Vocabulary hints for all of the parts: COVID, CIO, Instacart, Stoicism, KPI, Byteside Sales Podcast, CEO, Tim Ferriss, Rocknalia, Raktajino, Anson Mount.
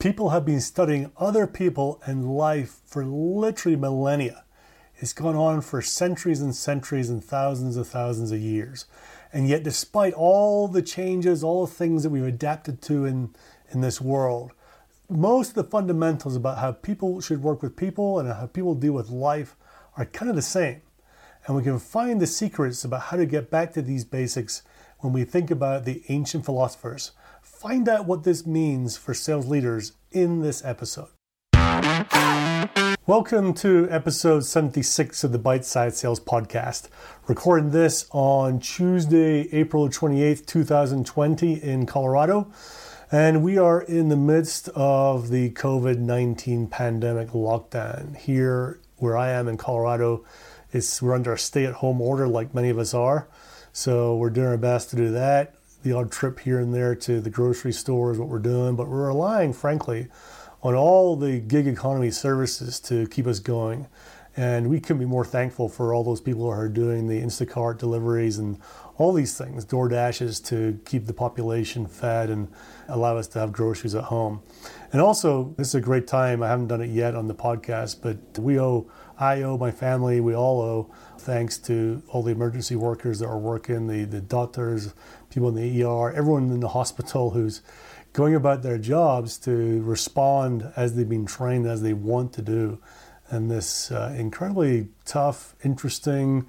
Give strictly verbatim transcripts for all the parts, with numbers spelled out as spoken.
People have been studying other people and life for literally millennia. It's gone on for centuries and centuries and thousands of thousands of years. And yet, despite all the changes, all the things that we've adapted to in, in this world, most of the fundamentals about how people should work with people and how people deal with life are kind of the same. And we can find the secrets about how to get back to these basics when we think about the ancient philosophers. Find out what this means for sales leaders in this episode. Welcome to episode seventy-six of the Byteside Sales Podcast. Recording this on Tuesday, April twenty-eighth, twenty twenty in Colorado. And we are in the midst of the COVID nineteen pandemic lockdown. Here where I am in Colorado, it's, we're under a stay-at-home order like many of us are. So we're doing our best to do that. The odd trip here and there to the grocery store is what we're doing, but we're relying, frankly, on all the gig economy services to keep us going. And we couldn't be more thankful for all those people who are doing the Instacart deliveries and all these things, DoorDashes, to keep the population fed and allow us to have groceries at home. And also, this is a great time. I haven't done it yet on the podcast, but we owe, I owe my family, we all owe thanks to all the emergency workers that are working, the, the doctors, people in the E R, everyone in the hospital who's going about their jobs to respond as they've been trained, as they want to do in this uh, incredibly tough, interesting,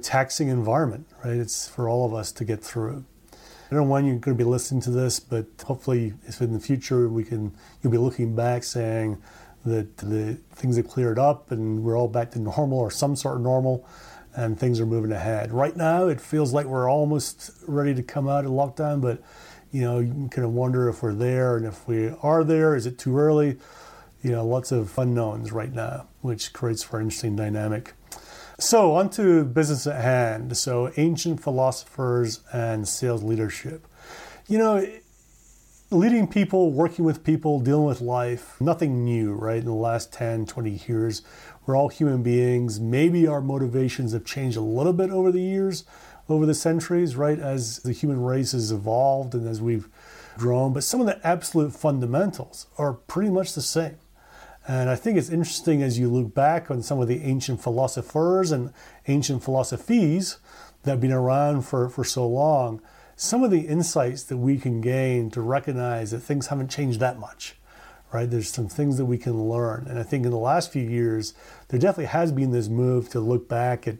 taxing environment, right? It's for all of us to get through. I don't know when you're going to be listening to this, but hopefully if in the future we can, you'll be looking back saying that the things have cleared up and we're all back to normal or some sort of normal and things are moving ahead. Right now, it feels like we're almost ready to come out of lockdown, but you know, you can kind of wonder if we're there, and if we are there, is it too early? You know, lots of unknowns right now, which creates for an interesting dynamic. So on to business at hand. So ancient philosophers and sales leadership. You know, leading people, working with people, dealing with life, nothing new, right? In the last ten, twenty years, we're all human beings. Maybe our motivations have changed a little bit over the years, over the centuries, right? As the human race has evolved and as we've grown. But some of the absolute fundamentals are pretty much the same. And I think it's interesting as you look back on some of the ancient philosophers and ancient philosophies that have been around for, for so long, some of the insights that we can gain to recognize that things haven't changed that much, right? There's some things that we can learn. And I think in the last few years, there definitely has been this move to look back at,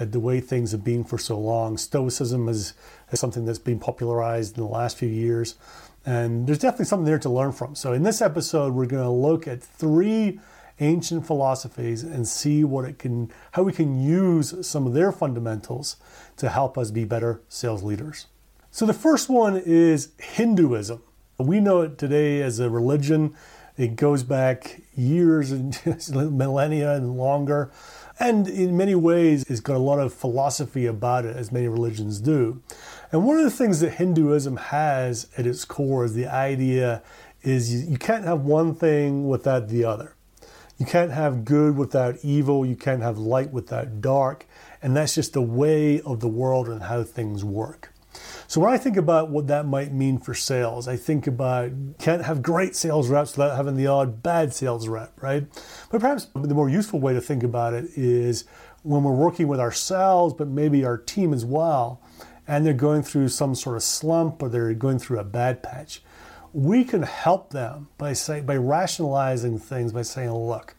at the way things have been for so long. Stoicism is, is something that's been popularized in the last few years. And there's definitely something there to learn from. So in this episode, we're going to look at three ancient philosophies and see what it can, how we can use some of their fundamentals to help us be better sales leaders. So the first one is Hinduism. We know it today as a religion. It goes back years and millennia and longer. And in many ways, it's got a lot of philosophy about it, as many religions do. And one of the things that Hinduism has at its core is the idea is you can't have one thing without the other. You can't have good without evil. You can't have light without dark. And that's just the way of the world and how things work. So when I think about what that might mean for sales, I think about can't have great sales reps without having the odd bad sales rep, right? But perhaps the more useful way to think about it is when we're working with ourselves, but maybe our team as well, and they're going through some sort of slump or they're going through a bad patch, we can help them by say, by rationalizing things, by saying, look,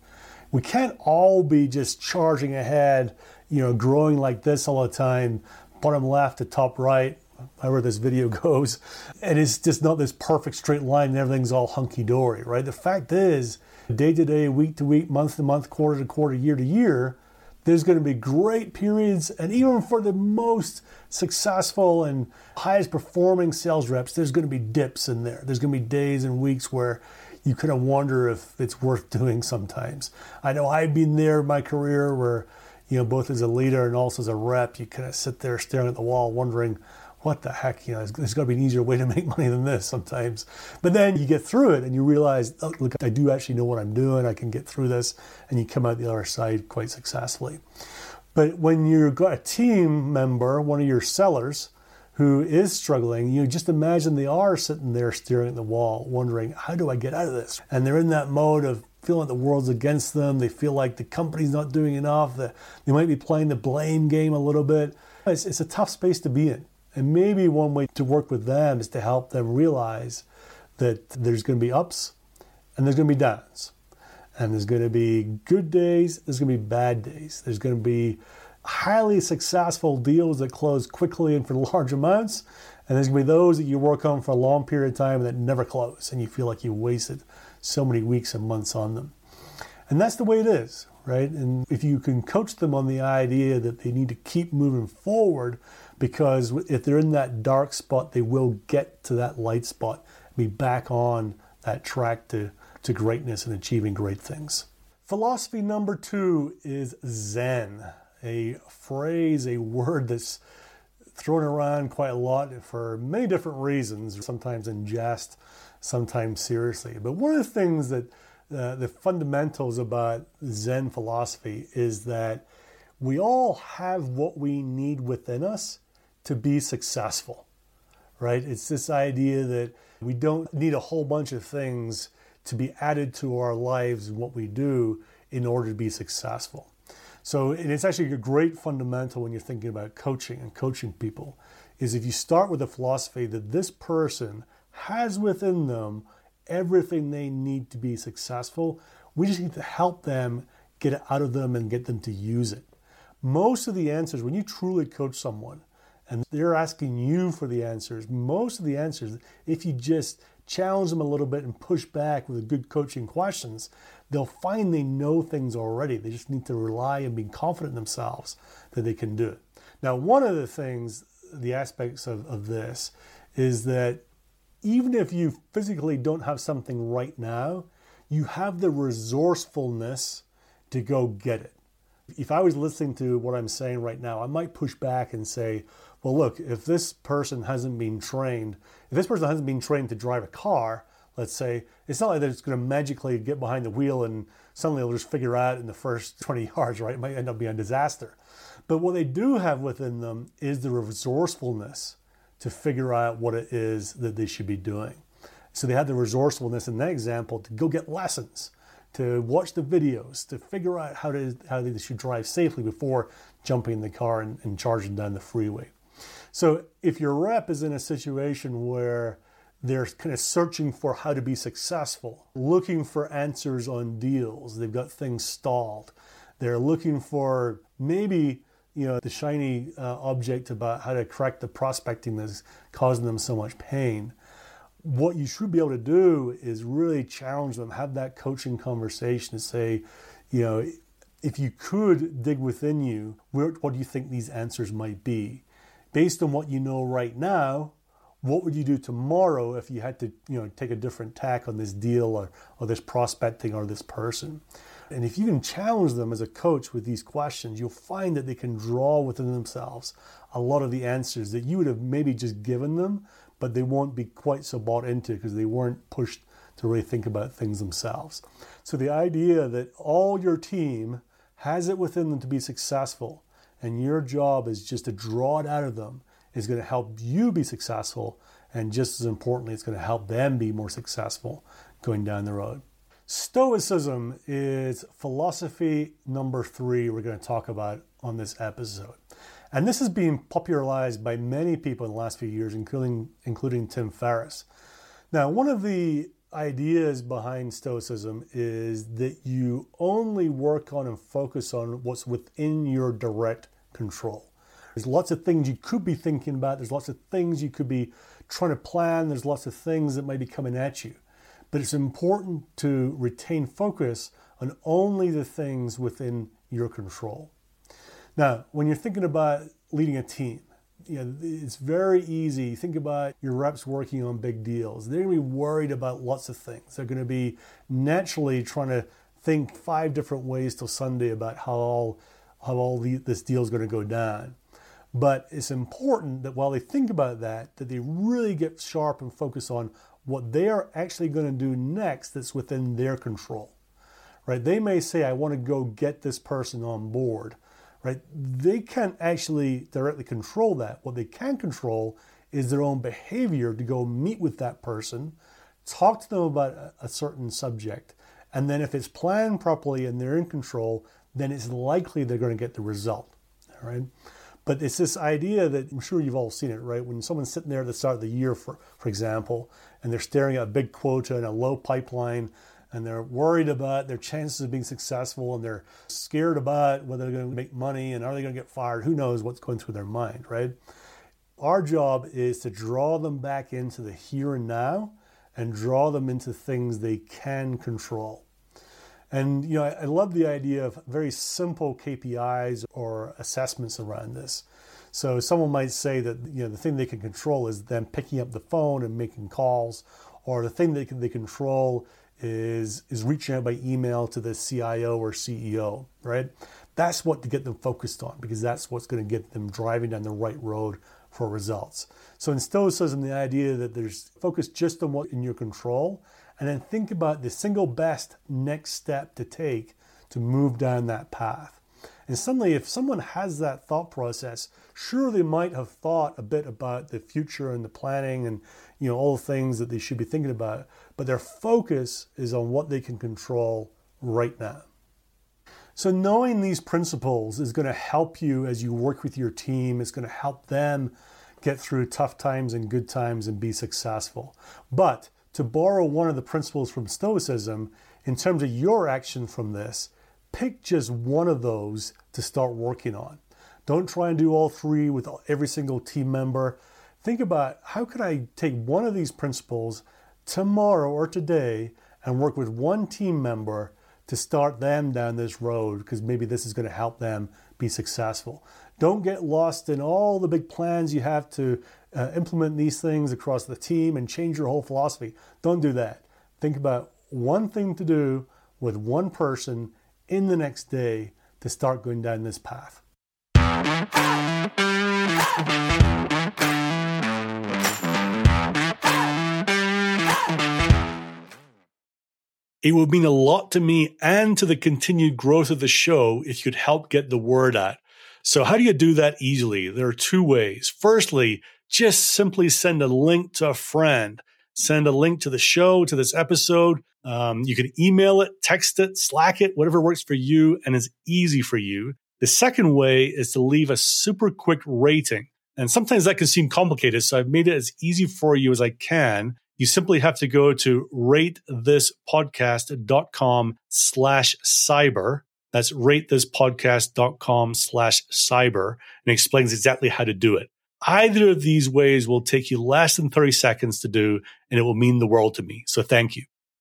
we can't all be just charging ahead, you know, growing like this all the time, bottom left to top right, however this video goes. And it's just not this perfect straight line and everything's all hunky-dory, right? The fact is, day to day, week to week, month to month, quarter to quarter, year to year, there's going to be great periods. And even for the most successful and highest performing sales reps, there's going to be dips in there. There's going to be days and weeks where you kind of wonder if it's worth doing sometimes. I know I've been there in my career where, you know, both as a leader and also as a rep, you kind of sit there staring at the wall wondering, what the heck, you know, there's got to be an easier way to make money than this sometimes. But then you get through it and you realize, oh, look, I do actually know what I'm doing. I can get through this. And you come out the other side quite successfully. But when you've got a team member, one of your sellers, who is struggling, you just imagine they are sitting there staring at the wall, wondering, how do I get out of this? And they're in that mode of feeling the world's against them. They feel like the company's not doing enough. That they might be playing the blame game a little bit. It's, it's a tough space to be in. And maybe one way to work with them is to help them realize that there's going to be ups and there's going to be downs. And there's going to be good days, there's going to be bad days. There's going to be highly successful deals that close quickly and for large amounts. And there's going to be those that you work on for a long period of time that never close. And you feel like you wasted so many weeks and months on them. And that's the way it is, right? And if you can coach them on the idea that they need to keep moving forward, because if they're in that dark spot, they will get to that light spot, and be back on that track to, to greatness and achieving great things. Philosophy number two is Zen, a phrase, a word that's thrown around quite a lot for many different reasons, sometimes in jest, sometimes seriously. But one of the things that uh, the fundamentals about Zen philosophy is that we all have what we need within us to be successful, right? It's this idea that we don't need a whole bunch of things to be added to our lives and what we do in order to be successful. So, and it's actually a great fundamental when you're thinking about coaching and coaching people, is if you start with the philosophy that this person has within them everything they need to be successful, we just need to help them get it out of them and get them to use it. Most of the answers, when you truly coach someone and they're asking you for the answers, most of the answers, if you just challenge them a little bit and push back with good coaching questions, they'll find they know things already. They just need to rely and be confident in themselves that they can do it. Now, one of the things, the aspects of, of this is that even if you physically don't have something right now, you have the resourcefulness to go get it. If I was listening to what I'm saying right now, I might push back and say, well, look, if this person hasn't been trained, if this person hasn't been trained to drive a car, let's say, it's not like they're just going to magically get behind the wheel and suddenly they'll just figure out in the first twenty yards, right? It might end up being a disaster. But what they do have within them is the resourcefulness to figure out what it is that they should be doing. So they had the resourcefulness in that example to go get lessons, to watch the videos, to figure out how to how they should drive safely before jumping in the car and, and charging down the freeway. So if your rep is in a situation where they're kind of searching for how to be successful, looking for answers on deals, they've got things stalled, they're looking for maybe, you know, the shiny uh, object about how to correct the prospecting that's causing them so much pain. What you should be able to do is really challenge them, have that coaching conversation and say, you know, if you could dig within you, where, what do you think these answers might be? Based on what you know right now, what would you do tomorrow if you had to, you know, take a different tack on this deal or, or this prospecting or this person? And if you can challenge them as a coach with these questions, you'll find that they can draw within themselves a lot of the answers that you would have maybe just given them, but they won't be quite so bought into because they weren't pushed to really think about things themselves. So the idea that all your team has it within them to be successful and your job is just to draw it out of them is going to help you be successful, and just as importantly, it's going to help them be more successful going down the road. Stoicism is philosophy number three we're going to talk about on this episode. And this is being popularized by many people in the last few years, including including Tim Ferriss. Now, one of the ideas behind Stoicism is that you only work on and focus on what's within your direct control. There's lots of things you could be thinking about. There's lots of things you could be trying to plan. There's lots of things that may be coming at you. But it's important to retain focus on only the things within your control. Now, when you're thinking about leading a team, you know, it's very easy. Think about your reps working on big deals. They're going to be worried about lots of things. They're going to be naturally trying to think five different ways till Sunday about how all, how all the, this deal is going to go down. But it's important that while they think about that, that they really get sharp and focus on what they are actually going to do next that's within their control. Right? They may say, I want to go get this person on board. Right? They can't actually directly control that. What they can control is their own behavior to go meet with that person, talk to them about a certain subject, and then if it's planned properly and they're in control, then it's likely they're going to get the result. All right? But it's this idea that I'm sure you've all seen it, right? When someone's sitting there at the start of the year, for, for example, and they're staring at a big quota and a low pipeline, and they're worried about their chances of being successful, and they're scared about whether they're going to make money and are they going to get fired? Who knows what's going through their mind, right? Our job is to draw them back into the here and now and draw them into things they can control. And, you know, I love the idea of very simple K P Is or assessments around this. So someone might say that, you know, the thing they can control is them picking up the phone and making calls, or the thing they can they control is is reaching out by email to the C I O or C E O, right? That's what to get them focused on, because that's what's going to get them driving down the right road for results. So in Stoicism, the idea that there's focus just on what's in your control, and then think about the single best next step to take to move down that path. And suddenly, if someone has that thought process, sure, they might have thought a bit about the future and the planning and, you know, all the things that they should be thinking about, but their focus is on what they can control right now. So knowing these principles is going to help you as you work with your team. It's going to help them get through tough times and good times and be successful. But to borrow one of the principles from Stoicism, in terms of your action from this, pick just one of those to start working on. Don't try and do all three with every single team member. Think about, how could I take one of these principles tomorrow or today and work with one team member to start them down this road, because maybe this is going to help them be successful. Don't get lost in all the big plans you have to uh, implement these things across the team and change your whole philosophy. Don't do that. Think about one thing to do with one person in the next day to start going down this path. It would mean a lot to me and to the continued growth of the show if you'd help get the word out. So how do you do that easily? There are two ways. Firstly, just simply send a link to a friend. Send a link to the show, to this episode. Um, you can email it, text it, Slack it, whatever works for you and is easy for you. The second way is to leave a super quick rating. And sometimes that can seem complicated, so I've made it as easy for you as I can. You simply have to go to ratethispodcast.com slash cyber. That's ratethispodcast.com slash cyber, and explains exactly how to do it. Either of these ways will take you less than thirty seconds to do, and it will mean the world to me. So thank you.